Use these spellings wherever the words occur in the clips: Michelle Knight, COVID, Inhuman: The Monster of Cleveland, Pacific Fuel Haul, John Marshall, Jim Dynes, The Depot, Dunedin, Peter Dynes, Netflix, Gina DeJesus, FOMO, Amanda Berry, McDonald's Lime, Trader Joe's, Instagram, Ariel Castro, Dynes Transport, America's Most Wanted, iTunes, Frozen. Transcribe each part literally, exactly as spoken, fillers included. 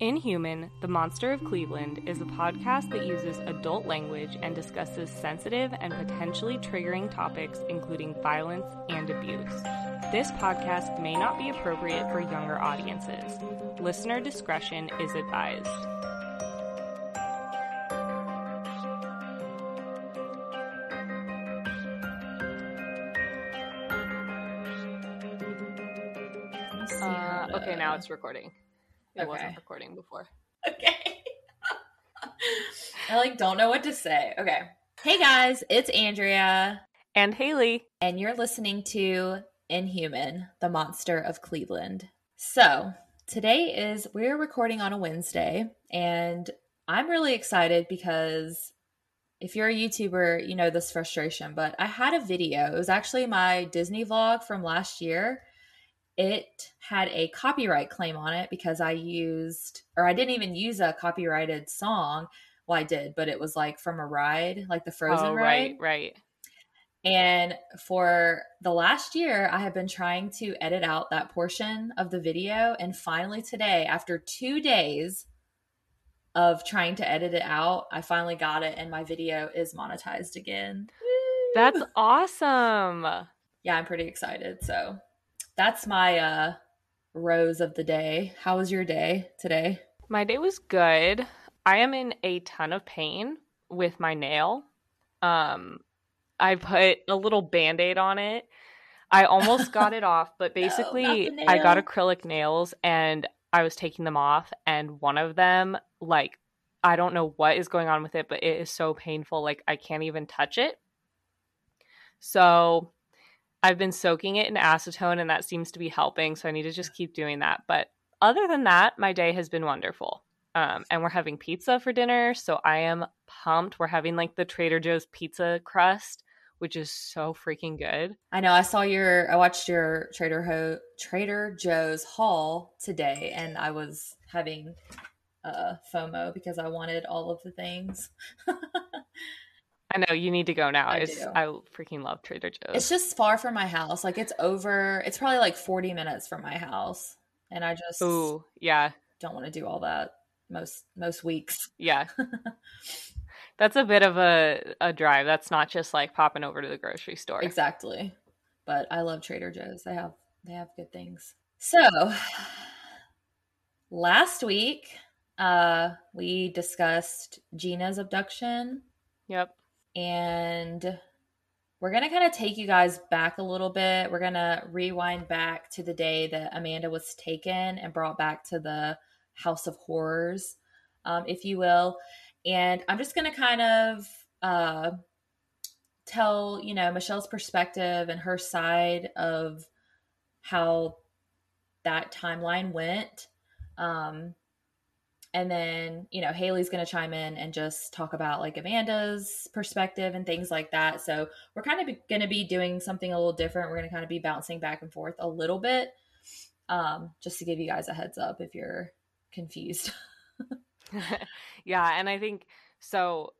Inhuman, The Monster of Cleveland is a podcast that uses adult language and discusses sensitive and potentially triggering topics, including violence and abuse. This podcast may not be appropriate for younger audiences. Listener discretion is advised. Uh, okay, now it's recording. It okay. wasn't recording before. Okay. I like don't know what to say. Okay. Hey guys, it's Andrea. And Haley. And you're listening to Inhuman, the Monster of Cleveland. So today is, we're recording on a Wednesday, and I'm really excited because if you're a YouTuber, you know this frustration, but I had a video. It was actually my Disney vlog from last year. It had a copyright claim on it because I used, or I didn't even use a copyrighted song. Well, I did, but it was like from a ride, like the Frozen oh, ride. Right, right. And for the last year, I have been trying to edit out that portion of the video. And finally today, after two days of trying to edit it out, I finally got it. And my video is monetized again. Woo! That's awesome. Yeah, I'm pretty excited. So that's my uh, rose of the day. How was your day today? My day was good. I am in a ton of pain with my nail. Um, I put a little Band-Aid on it. I almost got it off, but basically no, I got acrylic nails and I was taking them off. And one of them, like, I don't know what is going on with it, but it is so painful. Like, I can't even touch it. So I've been soaking it in acetone, and that seems to be helping, so I need to just keep doing that. But other than that, my day has been wonderful. Um, and we're having pizza for dinner, so I am pumped. We're having, like, the Trader Joe's pizza crust, which is so freaking good. I know. I saw your – I watched your Trader Ho- Trader Joe's haul today, and I was having uh, FOMO because I wanted all of the things. I know, you need to go now. I, it's, I freaking love Trader Joe's. It's just far from my house. Like, it's over, it's probably like forty minutes from my house. And I just Ooh, yeah. don't want to do all that most most weeks. Yeah. That's a bit of a, a drive. That's not just like popping over to the grocery store. Exactly. But I love Trader Joe's. They have they have good things. So last week uh, we discussed Gina's abduction. Yep. And we're going to kind of take you guys back a little bit. We're going to rewind back to the day that Amanda was taken and brought back to the House of Horrors, um, if you will. And I'm just going to kind of uh, tell, you know, Michelle's perspective and her side of how that timeline went. Um, And then, you know, Haley's going to chime in and just talk about like Amanda's perspective and things like that. So we're kind of going to be doing something a little different. We're going to kind of be bouncing back and forth a little bit, um, just to give you guys a heads up if you're confused. Yeah. And I think so,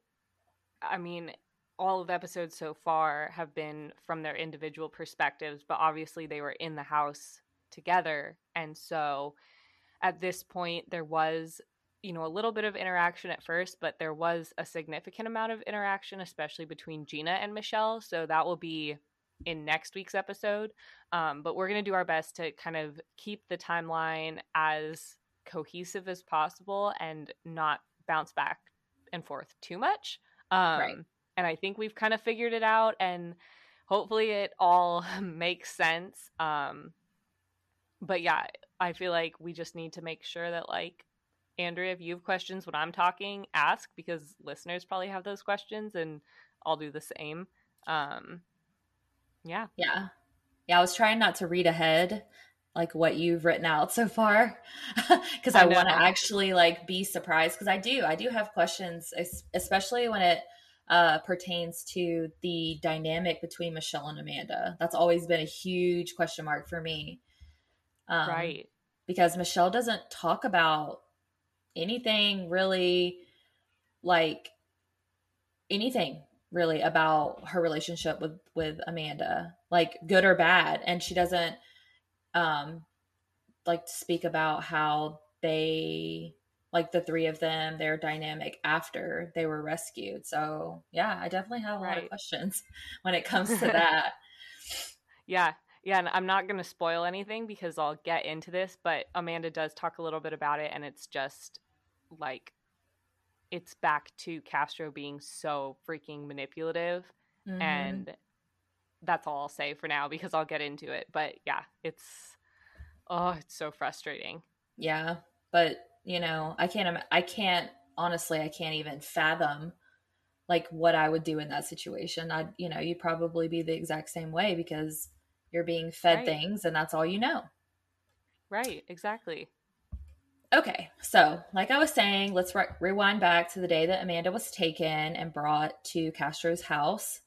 I mean, all of the episodes so far have been from their individual perspectives, but obviously they were in the house together. And so at this point, there was, you know, a little bit of interaction at first, but there was a significant amount of interaction, especially between Gina and Michelle. So that will be in next week's episode. Um, but we're going to do our best to kind of keep the timeline as cohesive as possible and not bounce back and forth too much. Um, right. And I think we've kind of figured it out, and hopefully it all makes sense. Um, but yeah, I feel like we just need to make sure that, like, Andrea, if you have questions when I'm talking, ask, because listeners probably have those questions, and I'll do the same. Um, yeah. Yeah. Yeah. I was trying not to read ahead, like what you've written out so far, because I, I want to actually like be surprised. Cause I do, I do have questions, especially when it uh, pertains to the dynamic between Michelle and Amanda. That's always been a huge question mark for me. Um, right. Because Michelle doesn't talk about anything really, like anything really about her relationship with, with Amanda, like good or bad. And she doesn't, um, like to speak about how they like the three of them, their dynamic after they were rescued. So yeah, I definitely have a right. lot of questions when it comes to that. Yeah. Yeah. And I'm not going to spoil anything because I'll get into this, but Amanda does talk a little bit about it. And it's just like, it's back to Castro being so freaking manipulative. Mm-hmm. And that's all I'll say for now because I'll get into it. But yeah, it's, oh, it's so frustrating. Yeah. But you know, I can't, I can't, honestly, I can't even fathom like what I would do in that situation. I'd, you know, you'd probably be the exact same way because you're being fed right. things and that's all you know. Right. Exactly. Okay. So like I was saying, let's re- rewind back to the day that Amanda was taken and brought to Castro's house.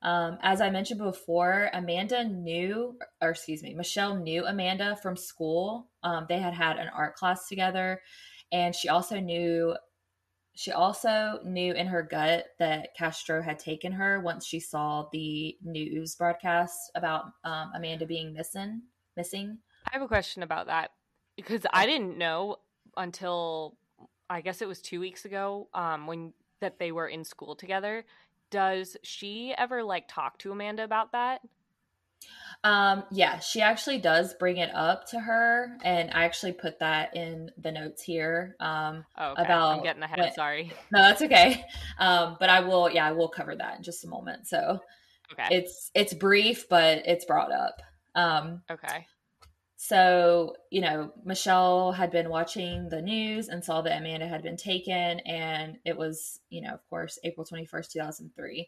Um, as I mentioned before, Amanda knew, or excuse me, Michelle knew Amanda from school. Um, they had had an art class together, and she also knew, she also knew in her gut that Castro had taken her once she saw the news broadcast about um, Amanda being missing. Missing. I have a question about that because I didn't know until I guess it was two weeks ago um, when that they were in school together. Does she ever like talk to Amanda about that? Um, yeah, she actually does bring it up to her, and I actually put that in the notes here. Um, oh, okay. about I'm getting ahead. When, sorry, no, that's okay. Um, but I will, yeah, I will cover that in just a moment. So, okay, it's it's brief, but it's brought up. Um, okay. So, you know, Michelle had been watching the news and saw that Amanda had been taken, and it was, you know, of course, April twenty-first, two thousand three.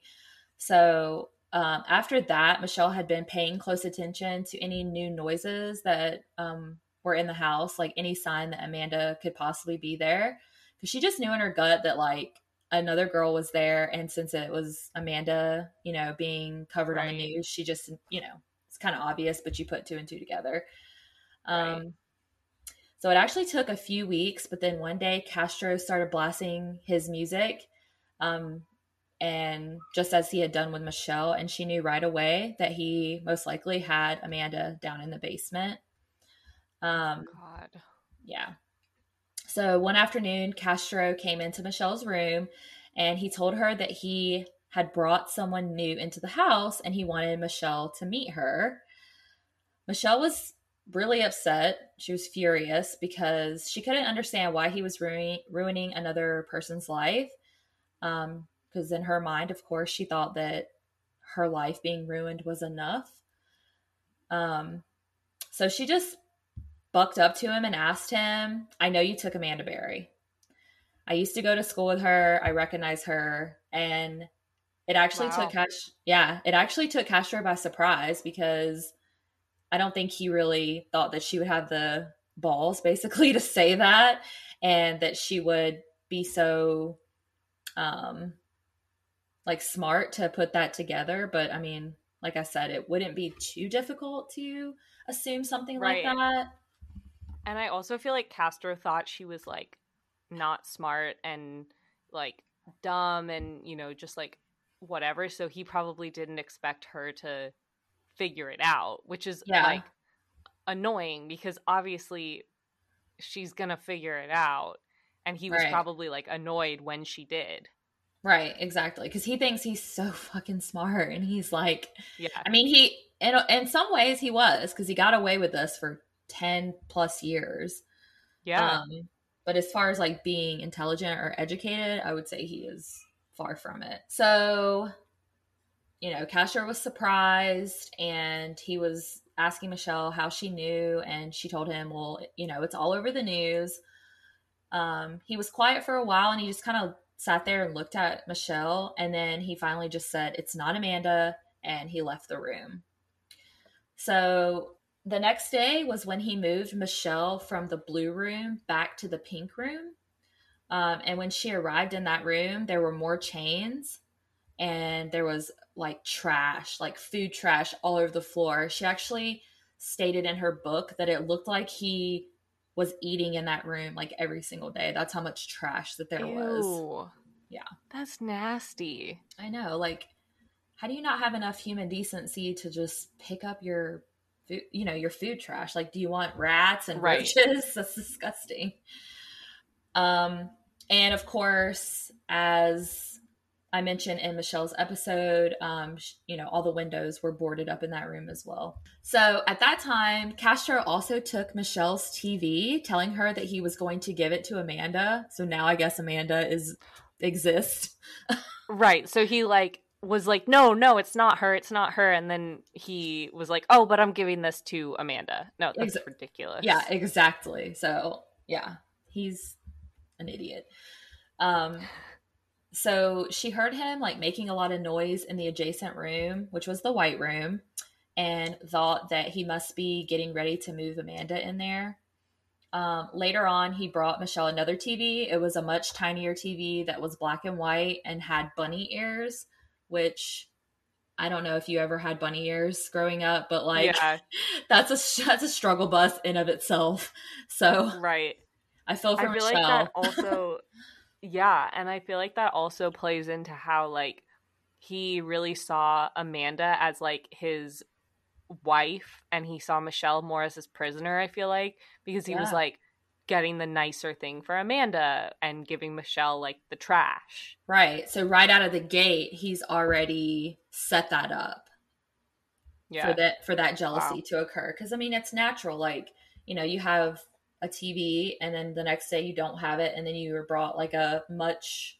So um, after that, Michelle had been paying close attention to any new noises that um, were in the house, like any sign that Amanda could possibly be there, because she just knew in her gut that like another girl was there. And since it was Amanda, you know, being covered right. on the news, she just, you know, it's kind of obvious, but you put two and two together. Um, right. So it actually took a few weeks, but then one day Castro started blasting his music, um, and just as he had done with Michelle, and she knew right away that he most likely had Amanda down in the basement. Um, God. Yeah. So one afternoon, Castro came into Michelle's room and he told her that he had brought someone new into the house and he wanted Michelle to meet her. Michelle was really upset. She was furious because she couldn't understand why he was ruin- ruining another person's life. Um, because in her mind, of course, she thought that her life being ruined was enough. Um, so she just bucked up to him and asked him, "I know you took Amanda Berry. I used to go to school with her. I recognize her." And it actually wow. took Cash- yeah, it actually took Castro by surprise because I don't think he really thought that she would have the balls basically to say that and that she would be so um, like smart to put that together. But I mean, like I said, it wouldn't be too difficult to assume something right. like that. And I also feel like Castro thought she was like not smart and like dumb and, you know, just like whatever. So he probably didn't expect her to figure it out, which is yeah. like annoying because obviously she's gonna figure it out, and he was right. probably like annoyed when she did. Right, exactly, because he thinks he's so fucking smart, and he's like, yeah. I mean, he in in some ways he was because he got away with this for ten plus years. Yeah, um, but as far as like being intelligent or educated, I would say he is far from it. So, you know, Castro was surprised and he was asking Michelle how she knew, and she told him, well, you know, it's all over the news. Um, he was quiet for a while and he just kind of sat there and looked at Michelle, and then he finally just said, "It's not Amanda," and he left the room. So the next day was when he moved Michelle from the blue room back to the pink room. Um, and when she arrived in that room, there were more chains and there was like trash, like food trash all over the floor. She actually stated in her book that it looked like he was eating in that room like every single day. That's how much trash that there Ew. was. Yeah. That's nasty. I know. Like, how do you not have enough human decency to just pick up your food, you know, your food trash? Like, do you want rats and right. roaches? That's disgusting. Um, and of course, as I mentioned in Michelle's episode, um, sh- you know, all the windows were boarded up in that room as well. So at that time, Castro also took Michelle's T V, telling her that he was going to give it to Amanda. So now I guess Amanda is exists. Right. So he like was like, no, no, it's not her. It's not her. And then he was like, oh, but I'm giving this to Amanda. No, that's Ex- ridiculous. Yeah, exactly. So yeah, he's an idiot. Um, So she heard him like making a lot of noise in the adjacent room, which was the white room, and thought that he must be getting ready to move Amanda in there. Um, later on, he brought Michelle another T V. It was a much tinier T V that was black and white and had bunny ears, which I don't know if you ever had bunny ears growing up, but like yeah. that's a that's a struggle bus in of itself. So right, I feel for I Michelle. Like that also. Yeah, and I feel like that also plays into how, like, he really saw Amanda as, like, his wife, and he saw Michelle more as his prisoner, I feel like, because he yeah. was, like, getting the nicer thing for Amanda and giving Michelle, like, the trash. Right, so right out of the gate, he's already set that up yeah. for that for that jealousy wow. to occur. Because, I mean, it's natural, like, you know, you have a T V and then the next day you don't have it. And then you were brought like a much,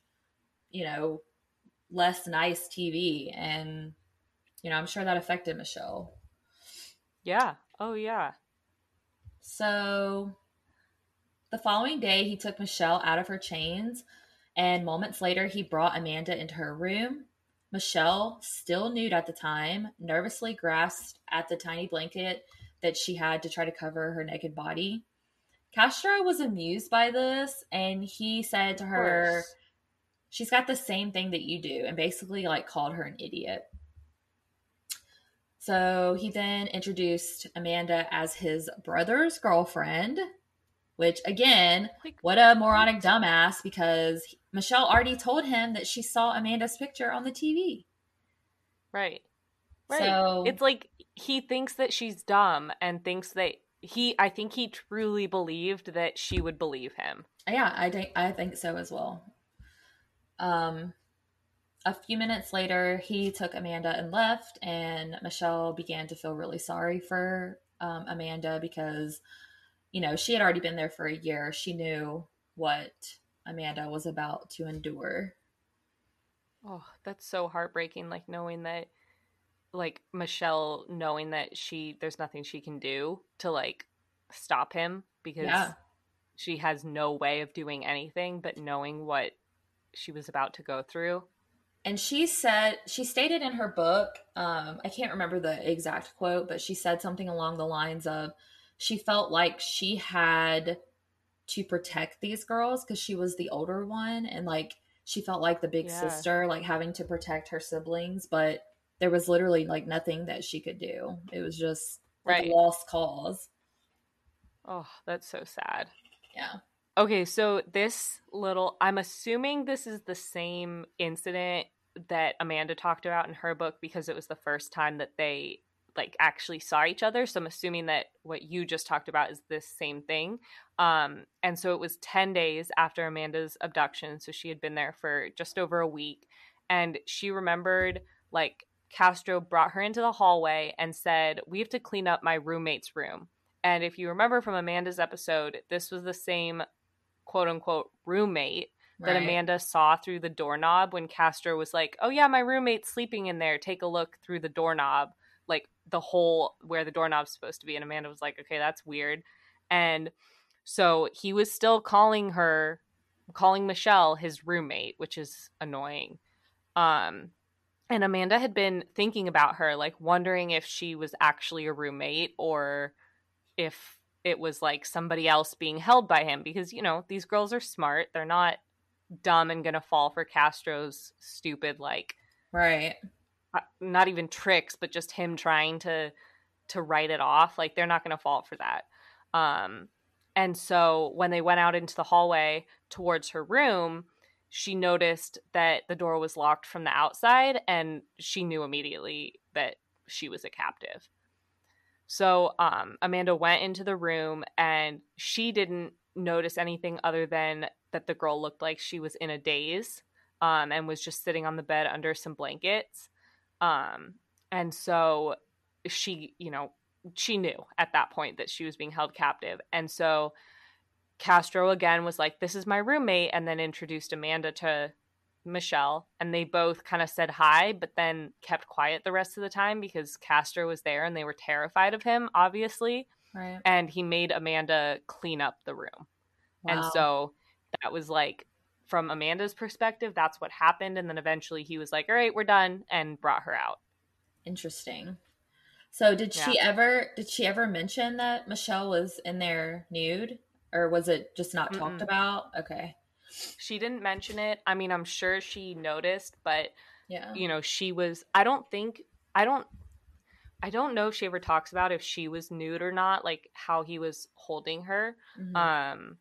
you know, less nice T V. And, you know, I'm sure that affected Michelle. Yeah. Oh yeah. So the following day he took Michelle out of her chains, and moments later he brought Amanda into her room. Michelle, still nude at the time, nervously grasped at the tiny blanket that she had to try to cover her naked body. Castro was amused by this, and he said to her, she's got the same thing that you do, and basically like called her an idiot. So he then introduced Amanda as his brother's girlfriend, which again, what a moronic dumbass, because Michelle already told him that she saw Amanda's picture on the T V. Right. Right. So it's like he thinks that she's dumb and thinks that He, I think he truly believed that she would believe him. Yeah, I think I think so as well. Um, a few minutes later, he took Amanda and left, and Michelle began to feel really sorry for um, Amanda because, you know, she had already been there for a year. She knew what Amanda was about to endure. Oh, that's so heartbreaking. Like knowing that. Like Michelle knowing that she there's nothing she can do to like stop him because yeah. she has no way of doing anything, but knowing what she was about to go through. And she said she stated in her book, um, I can't remember the exact quote, but she said something along the lines of she felt like she had to protect these girls because she was the older one, and like she felt like the big yeah. sister, like having to protect her siblings, but there was literally, like, nothing that she could do. It was just like right. a lost cause. Oh, that's so sad. Yeah. Okay, so this little, I'm assuming this is the same incident that Amanda talked about in her book because it was the first time that they, like, actually saw each other. So I'm assuming that what you just talked about is this same thing. Um, and so it was ten days after Amanda's abduction. So she had been there for just over a week. And she remembered, like, Castro brought her into the hallway and said, we have to clean up my roommate's room. And if you remember from Amanda's episode, this was the same quote unquote roommate right. that Amanda saw through the doorknob when Castro was like, oh yeah, my roommate's sleeping in there. Take a look through the doorknob, like the hole where the doorknob's supposed to be. And Amanda was like, okay, that's weird. And so he was still calling her, calling Michelle his roommate, which is annoying. Um, And Amanda had been thinking about her, like wondering if she was actually a roommate or if it was like somebody else being held by him. Because, you know, these girls are smart. They're not dumb and going to fall for Castro's stupid, like, right. Uh, not even tricks, but just him trying to to write it off. Like, they're not going to fall for that. Um, and so when they went out into the hallway towards her room, she noticed that the door was locked from the outside, and she knew immediately that she was a captive. So um, Amanda went into the room, and she didn't notice anything other than that the girl looked like she was in a daze, um, and was just sitting on the bed under some blankets. Um, and so she, you know, she knew at that point that she was being held captive. And so Castro again was like, this is my roommate, and then introduced Amanda to Michelle, and they both kind of said hi, but then kept quiet the rest of the time because Castro was there and they were terrified of him, obviously. Right. And he made Amanda clean up the room. Wow. And so that was like, from Amanda's perspective, that's what happened. And then eventually he was like, all right, we're done, and brought her out. Interesting. So did yeah. she ever, did she ever mention that Michelle was in there nude, or was it just not talked mm-hmm. about? Okay. She didn't mention it. I mean, I'm sure she noticed, but yeah, you know, she was, I don't think, I don't, I don't know if she ever talks about if she was nude or not, like how he was holding her. Mm-hmm. Um,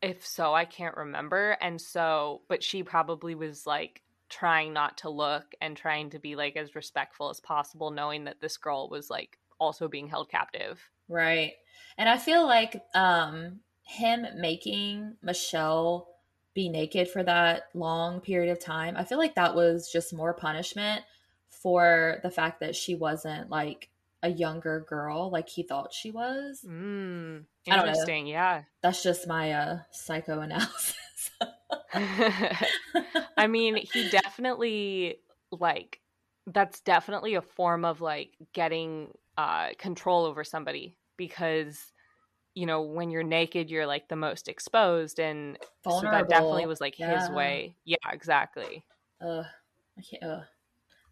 if so, I can't remember. And so, but she probably was like trying not to look and trying to be like as respectful as possible, knowing that this girl was like also being held captive. Right. And I feel like, um, him making Michelle be naked for that long period of time, I feel like that was just more punishment for the fact that she wasn't like a younger girl like he thought she was. Mm, interesting. I don't know. Yeah. That's just my uh, psychoanalysis. I mean, he definitely like, that's definitely a form of like getting uh, control over somebody, because you know, when you're naked, you're like the most exposed, and vulnerable. So that definitely was like yeah. his way. Yeah, exactly. Ugh. I can't. Ugh.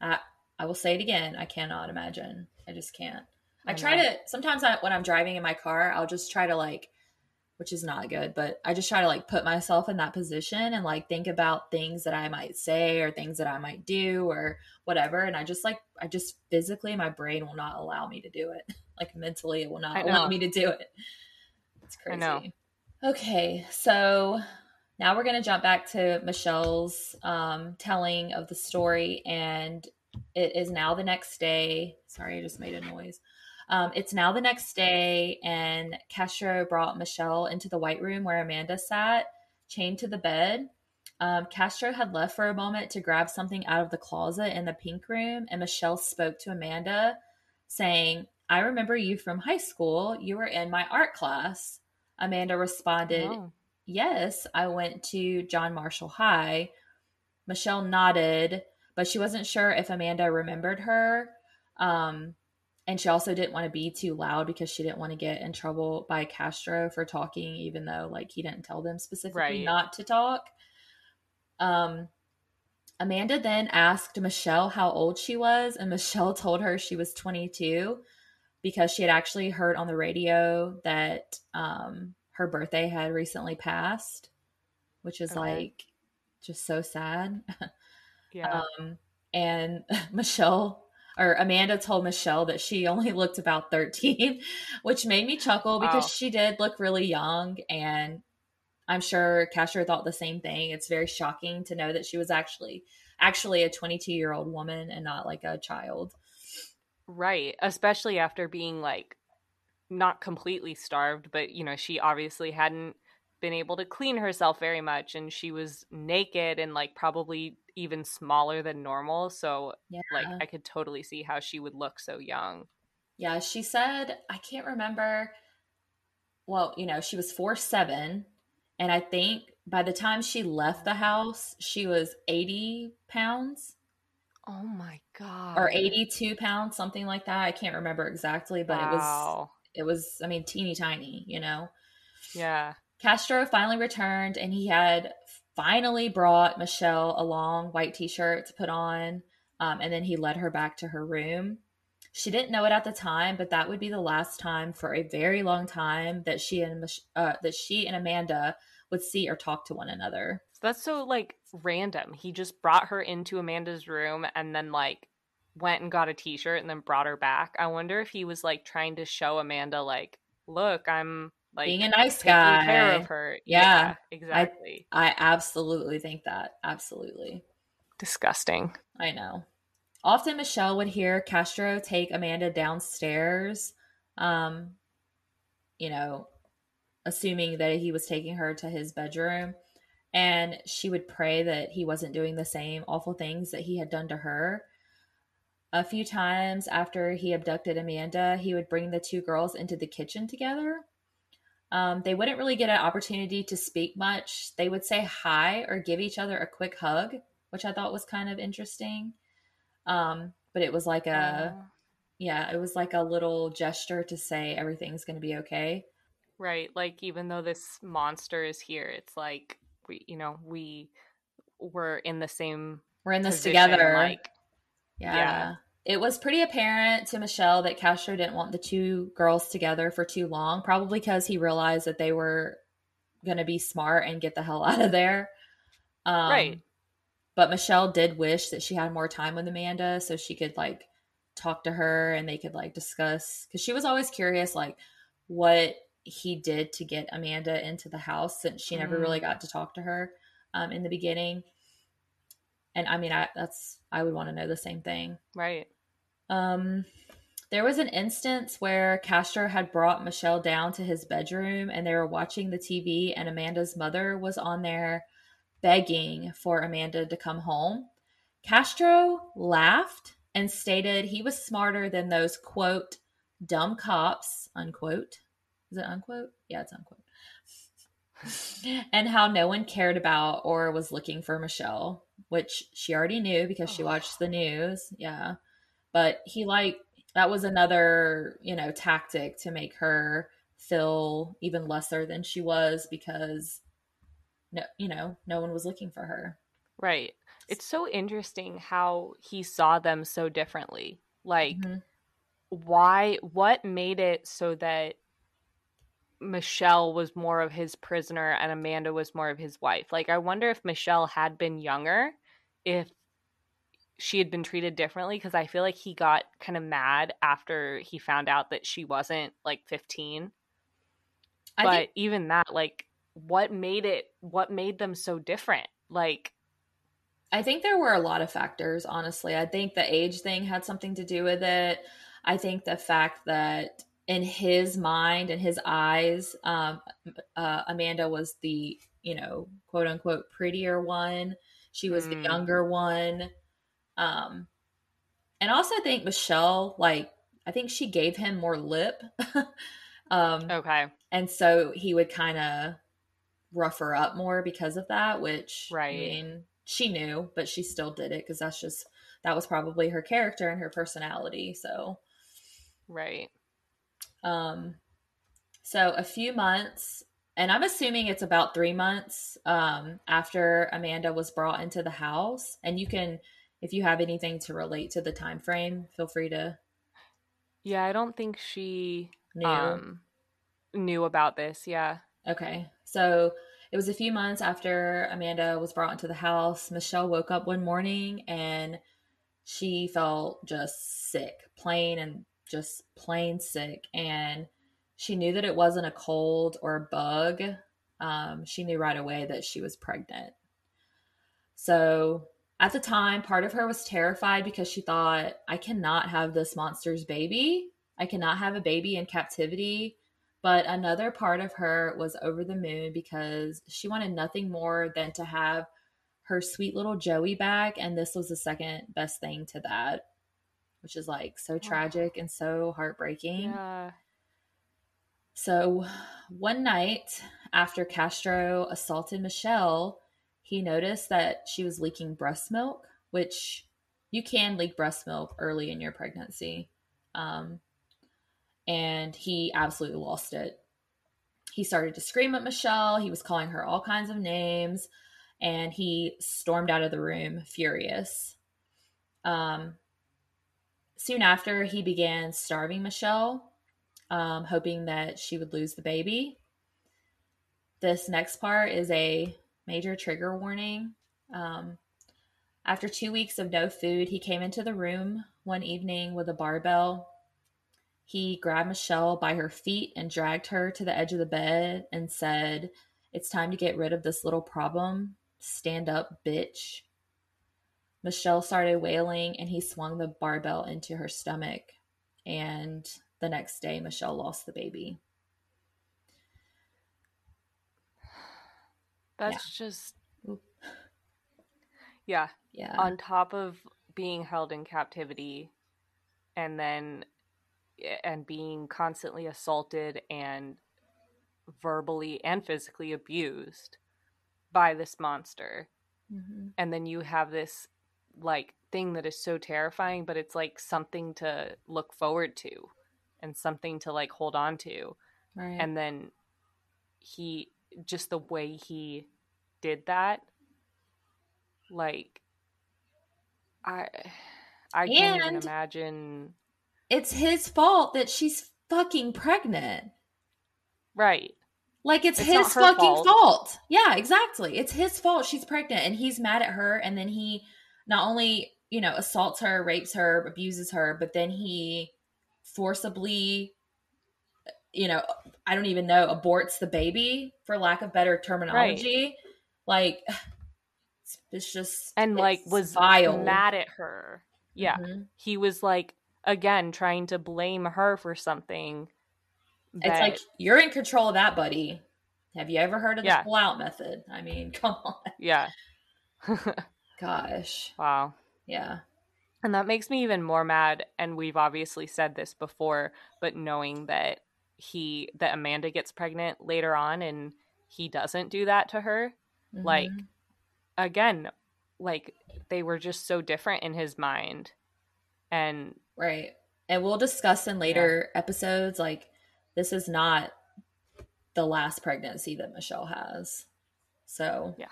I I will say it again. I cannot imagine. I just can't. I, I try know. to sometimes I, when I'm driving in my car, I'll just try to like, which is not good, but I just try to like put myself in that position and like think about things that I might say or things that I might do or whatever. And I just like, I just physically, my brain will not allow me to do it. Like mentally, it will not allow me to do it. It's crazy. I know. Okay, so now we're going to jump back to Michelle's um, telling of the story, and it is now the next day. Sorry, I just made a noise. Um, it's now the next day, and Castro brought Michelle into the white room where Amanda sat, chained to the bed. Um, Castro had left for a moment to grab something out of the closet in the pink room, and Michelle spoke to Amanda, saying, I remember you from high school. You were in my art class. Amanda responded, oh. Yes, I went to John Marshall High. Michelle nodded, but she wasn't sure if Amanda remembered her. Um, and she also didn't want to be too loud because she didn't want to get in trouble by Castro for talking, even though like he didn't tell them specifically right. not to talk. Um, Amanda then asked Michelle how old she was, and Michelle told her she was twenty-two. Because she had actually heard on the radio that um, her birthday had recently passed, which is okay. like just so sad. Yeah. Um, and Michelle or Amanda told Michelle that she only looked about thirteen, which made me chuckle because wow. she did look really young. And I'm sure Castro thought the same thing. It's very shocking to know that she was actually, actually a twenty-two-year-old woman and not like a child. Right. Especially after being like not completely starved, but you know, she obviously hadn't been able to clean herself very much, and she was naked and like probably even smaller than normal. So yeah. like I could totally see how she would look so young. Yeah. She said, I can't remember. Well, you know, she was four seven, and I think by the time she left the house, she was eighty pounds. Oh my God. Or eighty-two pounds, something like that. I can't remember exactly, but wow. it was, it was, I mean, teeny tiny, you know? Yeah. Castro finally returned, and he had finally brought Michelle a long white t-shirt to put on. Um, and then he led her back to her room. She didn't know it at the time, but that would be the last time for a very long time that she and, uh, that she and Amanda would see or talk to one another. That's so like random. He just brought her into Amanda's room and then like went and got a t-shirt and then brought her back. I wonder if he was like trying to show Amanda like, look, I'm like being a nice guy, taking care of her. Yeah, yeah, exactly. I, I absolutely think that. Absolutely. Disgusting. I know. Often Michelle would hear Castro take Amanda downstairs. Um, you know, assuming that he was taking her to his bedroom. And she would pray that he wasn't doing the same awful things that he had done to her. A few times after he abducted Amanda, he would bring the two girls into the kitchen together. Um, they wouldn't really get an opportunity to speak much. They would say hi or give each other a quick hug, which I thought was kind of interesting. Um, but it was like a, uh, yeah, it was like a little gesture to say everything's going to be okay. Right. Like, even though this monster is here, it's like, we, you know, we were in the same, we're in this position, together. Like, yeah. yeah. It was pretty apparent to Michelle that Castro didn't want the two girls together for too long, probably because he realized that they were going to be smart and get the hell out of there. Um, right. But Michelle did wish that she had more time with Amanda so she could, like, talk to her and they could, like, discuss. Because she was always curious, like, what he did to get Amanda into the house, since she mm. never really got to talk to her um, in the beginning. And I mean, I, that's, I would want to know the same thing. Right. Um, there was an instance where Castro had brought Michelle down to his bedroom and they were watching the T V, and Amanda's mother was on there begging for Amanda to come home. Castro laughed and stated he was smarter than those, quote, dumb cops, unquote. Is it unquote? Yeah, it's unquote. And how no one cared about or was looking for Michelle, which she already knew because she watched the news. Yeah. But he, like, that was another, you know, tactic to make her feel even lesser than she was, because, no, you know, no one was looking for her. Right. It's so interesting how he saw them so differently. Like, mm-hmm. why, what made it so that Michelle was more of his prisoner and Amanda was more of his wife? Like, I wonder if Michelle had been younger, if she had been treated differently, because I feel like he got kind of mad after he found out that she wasn't, like, fifteen. I but think- even that, like, what made it, what made them so different? Like, I think there were a lot of factors, honestly. I think the age thing had something to do with it. I think the fact that in his mind and his eyes, um, uh, Amanda was the, you know, quote unquote prettier one. She was mm. the younger one. Um, and also I think Michelle, like, I think she gave him more lip. um, okay. And so he would kind of rough her up more because of that, which, right. I mean, she knew, but she still did it, because that's just, that was probably her character and her personality. So, right. Um, so a few months, and I'm assuming it's about three months, um, after Amanda was brought into the house. And you can, if you have anything to relate to the time frame, feel free to. Yeah. I don't think she knew, um, knew about this. Yeah. Okay. So it was a few months after Amanda was brought into the house. Michelle woke up one morning and she felt just sick, plain and just plain sick. And she knew that it wasn't a cold or a bug. Um, she knew right away that she was pregnant. So at the time, part of her was terrified because she thought, I cannot have this monster's baby. I cannot have a baby in captivity. But another part of her was over the moon because she wanted nothing more than to have her sweet little Joey back. And this was the second best thing to that, which is, like, so tragic and so heartbreaking. Yeah. So one night after Castro assaulted Michelle, he noticed that she was leaking breast milk, which you can leak breast milk early in your pregnancy. Um, and he absolutely lost it. He started to scream at Michelle. He was calling her all kinds of names, and he stormed out of the room furious. Um, Soon after, he began starving Michelle, um, hoping that she would lose the baby. This next part is a major trigger warning. Um, after two weeks of no food, he came into the room one evening with a barbell. He grabbed Michelle by her feet and dragged her to the edge of the bed and said, "It's time to get rid of this little problem. Stand up, bitch." Michelle started wailing, and he swung the barbell into her stomach. And the next day, Michelle lost the baby. That's yeah. just, yeah. yeah. On top of being held in captivity and then, and being constantly assaulted and verbally and physically abused by this monster. Mm-hmm. And then you have this like thing that is so terrifying, but it's like something to look forward to and something to like hold on to. Right. And then he, just the way he did that, like, I I and can't even imagine. It's his fault that she's fucking pregnant. Right. Like, it's, it's his fucking fault. fault. Yeah, exactly. It's his fault she's pregnant, and he's mad at her, and then he not only, you know, assaults her, rapes her, abuses her, but then he forcibly, you know, I don't even know, aborts the baby, for lack of better terminology. Right. Like, it's just, and it's like, was vile. Mad at her. Yeah. Mm-hmm. He was like, again, trying to blame her for something. That... It's like, you're in control of that, buddy. Have you ever heard of the yeah. pull-out method? I mean, come on. Yeah. Gosh. Wow. Yeah. And that makes me even more mad. And we've obviously said this before, but knowing that he, that Amanda gets pregnant later on and he doesn't do that to her. Mm-hmm. Like, again, like, they were just so different in his mind. And right. And we'll discuss in later yeah. episodes, like, this is not the last pregnancy that Michelle has. So yeah,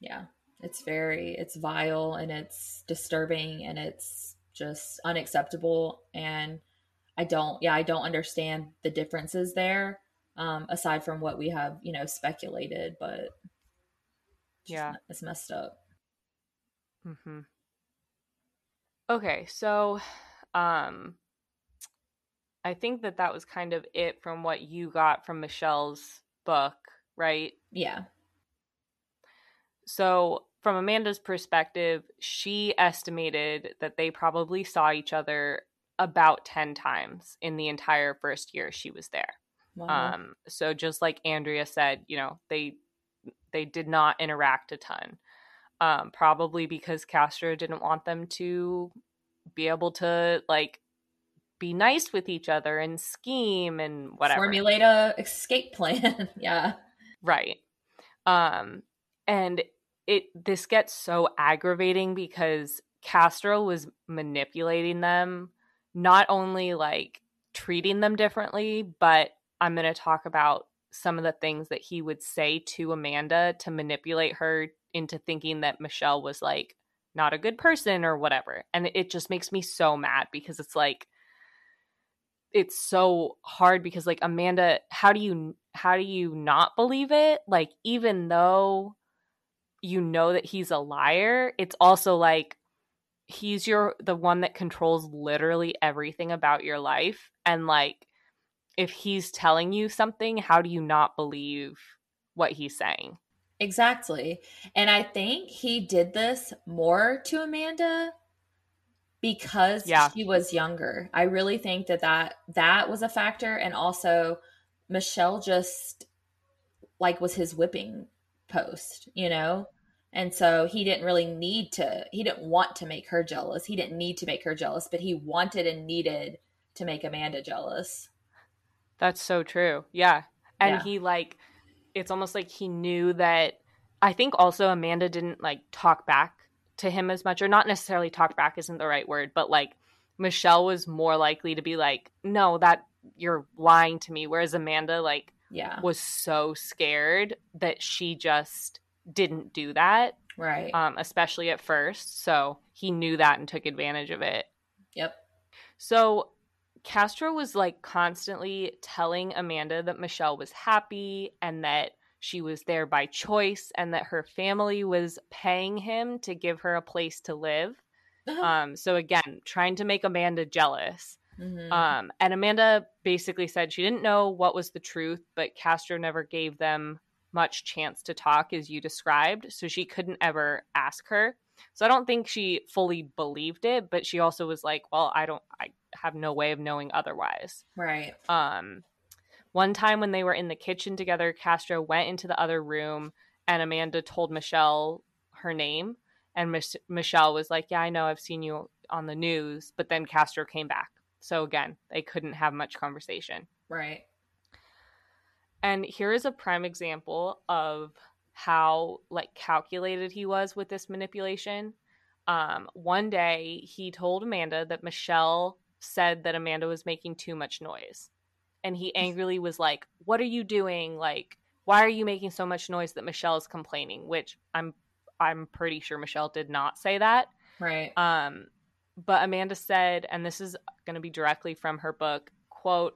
yeah, it's very, it's vile, and it's disturbing, and it's just unacceptable. And I don't, yeah, I don't understand the differences there. Um, aside from what we have, you know, speculated, but yeah, it's messed up. Mm-hmm. Okay. So, um, I think that that was kind of it from what you got from Michelle's book, right? Yeah. So from Amanda's perspective, she estimated that they probably saw each other about ten times in the entire first year she was there. Wow. Um, so just like Andrea said, you know, they they did not interact a ton, um, probably because Castro didn't want them to be able to, like, be nice with each other and scheme and whatever. Formulate a escape plan. Yeah. Right. Um, and it, this gets so aggravating because Castro was manipulating them, not only like treating them differently, but I'm going to talk about some of the things that he would say to Amanda to manipulate her into thinking that Michelle was like not a good person or whatever. And it just makes me so mad because it's like, it's so hard because, like, Amanda, how do you how do you not believe it? Like, even though you know that he's a liar, it's also like he's your the one that controls literally everything about your life. And like, if he's telling you something, how do you not believe what he's saying? Exactly. And I think he did this more to Amanda because yeah. she was younger. I really think that, that that was a factor. And also Michelle just like was his whipping post, you know? And so he didn't really need to, he didn't want to make her jealous. He didn't need to make her jealous, but he wanted and needed to make Amanda jealous. That's so true. Yeah. And yeah. he like, it's almost like he knew that. I think also Amanda didn't like talk back to him as much, or not necessarily talk back isn't the right word, but like Michelle was more likely to be like, no, that you're lying to me. Whereas Amanda like yeah. was so scared that she just didn't do that. Right. Um, especially at first. So he knew that and took advantage of it. Yep. So Castro was like constantly telling Amanda that Michelle was happy and that she was there by choice and that her family was paying him to give her a place to live. Uh-huh. Um, so again, trying to make Amanda jealous. Mm-hmm. Um, and Amanda basically said she didn't know what was the truth, but Castro never gave them much chance to talk as you described. So she couldn't ever ask her. So I don't think she fully believed it, but she also was like, well, I don't, I have no way of knowing otherwise. Right. Um, One time when they were in the kitchen together, Castro went into the other room and Amanda told Michelle her name, and Mich- Michelle was like, yeah, I know, I've seen you on the news, but then Castro came back. So again, they couldn't have much conversation. Right. And here is a prime example of how like calculated he was with this manipulation. Um, one day he told Amanda that Michelle said that Amanda was making too much noise. And he angrily was like, what are you doing? Like, why are you making so much noise that Michelle is complaining? Which I'm, I'm pretty sure Michelle did not say that. Right. Um, but Amanda said, and this is going to be directly from her book, quote,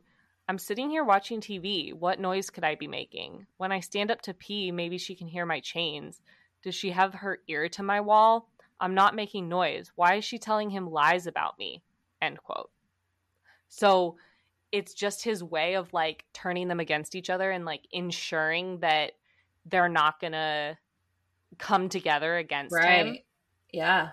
I'm sitting here watching T V. What noise could I be making? When I stand up to pee, maybe she can hear my chains. Does she have her ear to my wall? I'm not making noise. Why is she telling him lies about me? End quote. So it's just his way of like turning them against each other and like ensuring that they're not going to come together against right. him. Yeah.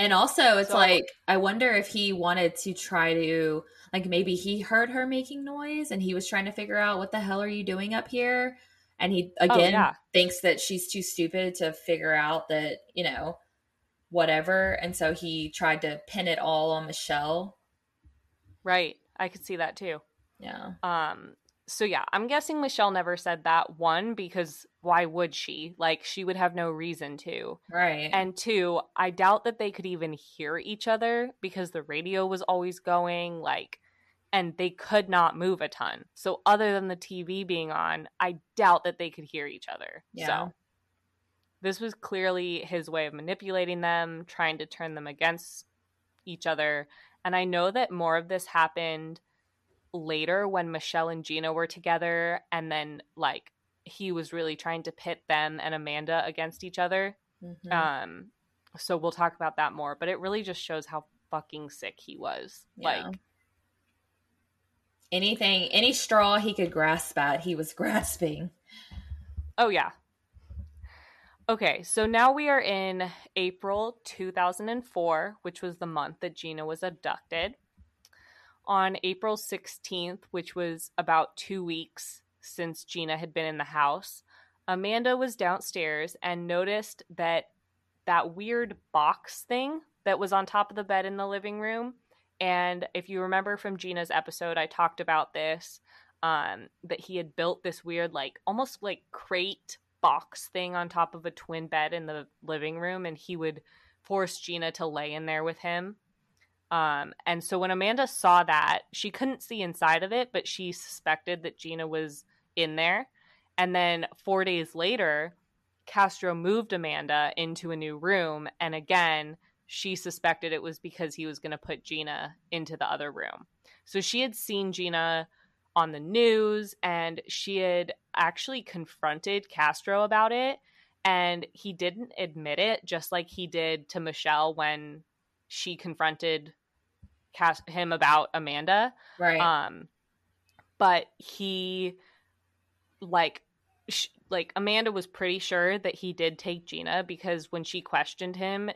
And also, it's so, like, I wonder if he wanted to try to, like, maybe he heard her making noise and he was trying to figure out, what the hell are you doing up here? And he, again, oh, yeah. thinks that she's too stupid to figure out that, you know, whatever. And so he tried to pin it all on Michelle. Right. I could see that, too. Yeah. Um. So, yeah, I'm guessing Michelle never said that, one, because why would she? Like, she would have no reason to. Right. And two, I doubt that they could even hear each other because the radio was always going, like, and they could not move a ton. So other than the T V being on, I doubt that they could hear each other. Yeah. So this was clearly his way of manipulating them, trying to turn them against each other. And I know that more of this happened later when Michelle and Gina were together, and then like he was really trying to pit them and Amanda against each other. Mm-hmm. Um, so we'll talk about that more, but it really just shows how fucking sick he was. Yeah. Like anything, any straw he could grasp at, he was grasping. Oh yeah. Okay, so now we are in April two thousand four, which was the month that Gina was abducted. On April sixteenth, which was about two weeks since Gina had been in the house, Amanda was downstairs and noticed that that weird box thing that was on top of the bed in the living room. And if you remember from Gina's episode, I talked about this, um, that he had built this weird, like, almost like crate box thing on top of a twin bed in the living room, and he would force Gina to lay in there with him. Um, and so when Amanda saw that, she couldn't see inside of it, but she suspected that Gina was in there. And then four days later, Castro moved Amanda into a new room. And again, she suspected it was because he was going to put Gina into the other room. So she had seen Gina on the news, and she had actually confronted Castro about it. And he didn't admit it, just like he did to Michelle when she confronted him about Amanda. Right. Um, but he, like, sh- like Amanda was pretty sure that he did take Gina, because when she questioned him,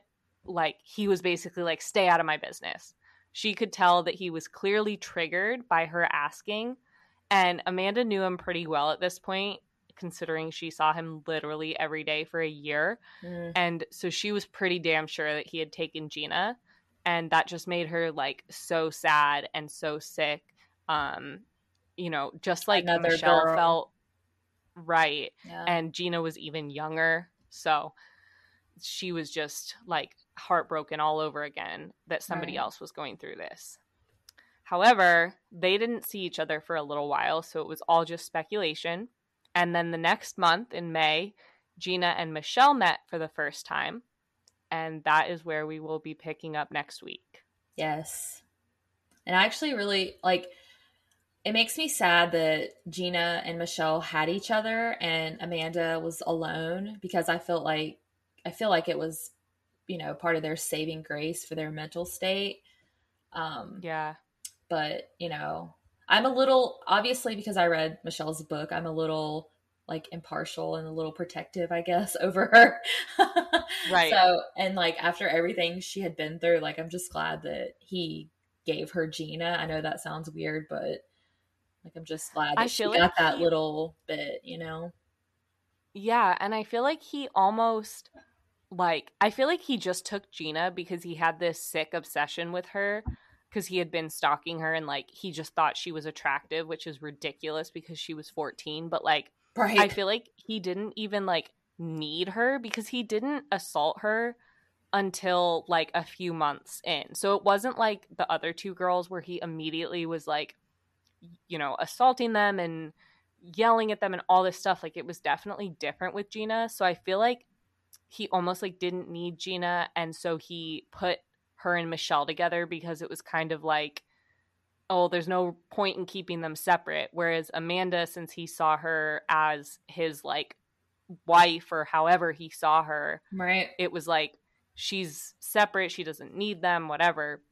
like, he was basically like, stay out of my business. She could tell that he was clearly triggered by her asking. And Amanda knew him pretty well at this point, considering she saw him literally every day for a year. Mm. And so she was pretty damn sure that he had taken Gina, and that just made her like so sad and so sick. Um, you know, just like Another Michelle girl. felt right. Yeah. And Gina was even younger. So she was just like heartbroken all over again that somebody right. else was going through this. However, they didn't see each other for a little while, so it was all just speculation. And then the next month in May, Gina and Michelle met for the first time. And that is where we will be picking up next week. Yes. And I actually really, like, it makes me sad that Gina and Michelle had each other and Amanda was alone, because I felt like, I feel like it was, you know, part of their saving grace for their mental state. Um, yeah. But, you know, I'm a little, obviously, because I read Michelle's book, I'm a little like impartial and a little protective, I guess, over her. Right. So, and like after everything she had been through, like I'm just glad that he gave her Gina. I know that sounds weird, but like I'm just glad that I she got like that he... little bit, you know? Yeah, and I feel like he almost, like, I feel like he just took Gina because he had this sick obsession with her because he had been stalking her and, like, he just thought she was attractive, which is ridiculous because she was fourteen. But, like, right. I feel like he didn't even, like, need her because he didn't assault her until, like, a few months in. So it wasn't like the other two girls where he immediately was, like, you know, assaulting them and yelling at them and all this stuff. Like, it was definitely different with Gina. So I feel like he almost, like, didn't need Gina, and so he put her and Michelle together because it was kind of like, oh, there's no point in keeping them separate. Whereas Amanda, since he saw her as his, like, wife or however he saw her, right, it was like, she's separate, she doesn't need them, whatever.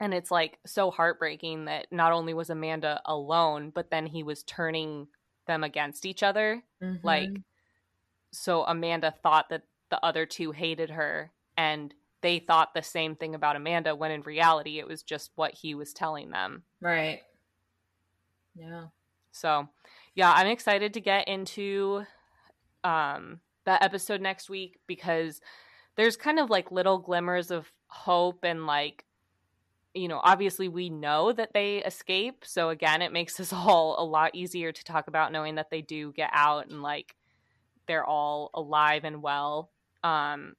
And it's, like, so heartbreaking that not only was Amanda alone, but then he was turning them against each other. Mm-hmm. Like, so Amanda thought that the other two hated her, and they thought the same thing about Amanda, when in reality it was just what he was telling them. Right. Yeah. So, yeah, I'm excited to get into um, that episode next week because there's kind of, like, little glimmers of hope and, like, you know, obviously we know that they escape. So again, it makes this all a lot easier to talk about knowing that they do get out and, like, they're all alive and well. Um,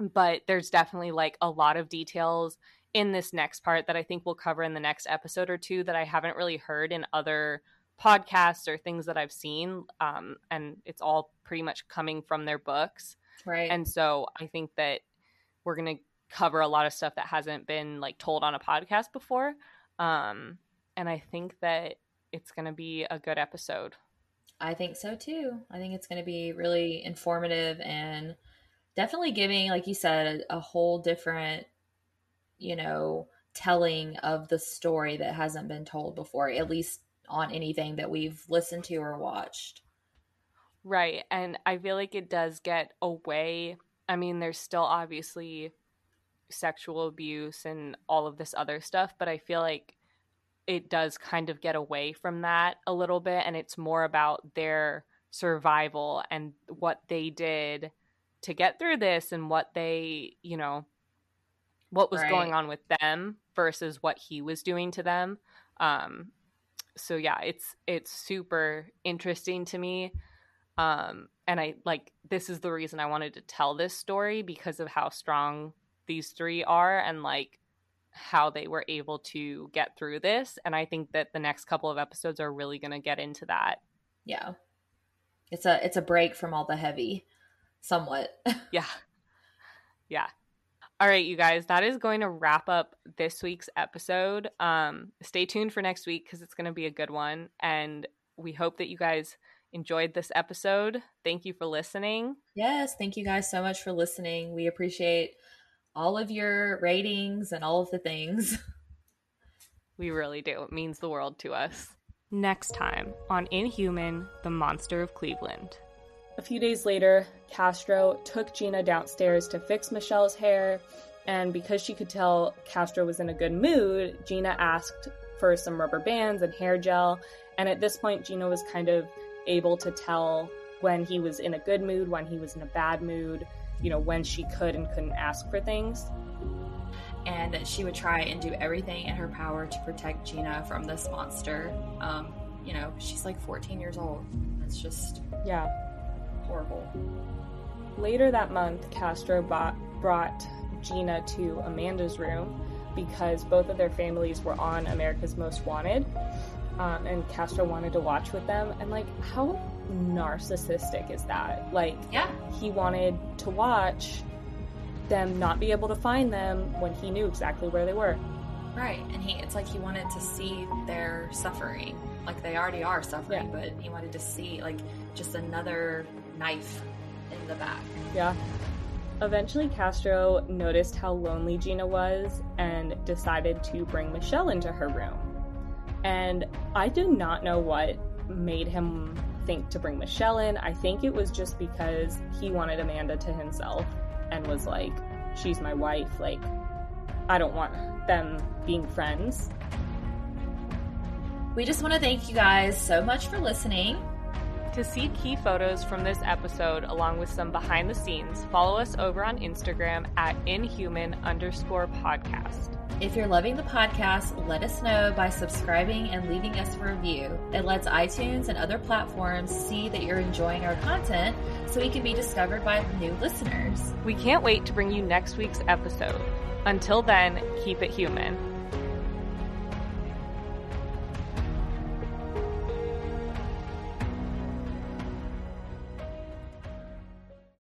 but there's definitely, like, a lot of details in this next part that I think we'll cover in the next episode or two that I haven't really heard in other podcasts or things that I've seen. Um, and it's all pretty much coming from their books. Right. And so I think that we're going to cover a lot of stuff that hasn't been, like, told on a podcast before. Um, and I think that it's going to be a good episode. I think so too. I think it's going to be really informative and definitely giving, like you said, a whole different, you know, telling of the story that hasn't been told before, at least on anything that we've listened to or watched. Right. And I feel like it does get away. I mean, there's still obviously sexual abuse and all of this other stuff, but I feel like it does kind of get away from that a little bit, and it's more about their survival and what they did to get through this and what they, you know, what was right. going on with them versus what he was doing to them. Um, so yeah, it's it's super interesting to me. Um, and I like this is the reason I wanted to tell this story because of how strong these three are and, like, how they were able to get through this. And I think that the next couple of episodes are really going to get into that. Yeah. It's a, it's a break from all the heavy somewhat. Yeah. Yeah. All right, you guys, that is going to wrap up this week's episode. Um, stay tuned for next week because it's going to be a good one. And we hope that you guys enjoyed this episode. Thank you for listening. Yes. Thank you guys so much for listening. We appreciate all of your ratings and all of the things. We really do. It means the world to us. Next time on Inhuman, the Monster of Cleveland. A few days later, Castro took Gina downstairs to fix Michelle's hair, and because she could tell Castro was in a good mood, Gina asked for some rubber bands and hair gel, and at this point, Gina was kind of able to tell when he was in a good mood, when he was in a bad mood, you know, when she could and couldn't ask for things. And she would try and do everything in her power to protect Gina from this monster. Um, you know, she's like fourteen years old. It's just yeah, horrible. Later that month, Castro bought, brought Gina to Amanda's room because both of their families were on America's Most Wanted. Um, and Castro wanted to watch with them. And, like, how narcissistic is that? Like, yeah. He wanted to watch them not be able to find them when he knew exactly where they were. Right. And he it's like he wanted to see their suffering. Like, they already are suffering, yeah. But he wanted to see, like, just another knife in the back. Yeah. Eventually, Castro noticed how lonely Gina was and decided to bring Michelle into her room. And I do not know what made him think to bring Michelle in. I think it was just because he wanted Amanda to himself and was like, she's my wife. Like, I don't want them being friends. We just want to thank you guys so much for listening. To see key photos from this episode, along with some behind the scenes, follow us over on Instagram at Inhuman underscore podcast. If you're loving the podcast, let us know by subscribing and leaving us a review. It lets iTunes and other platforms see that you're enjoying our content so we can be discovered by new listeners. We can't wait to bring you next week's episode. Until then, keep it human.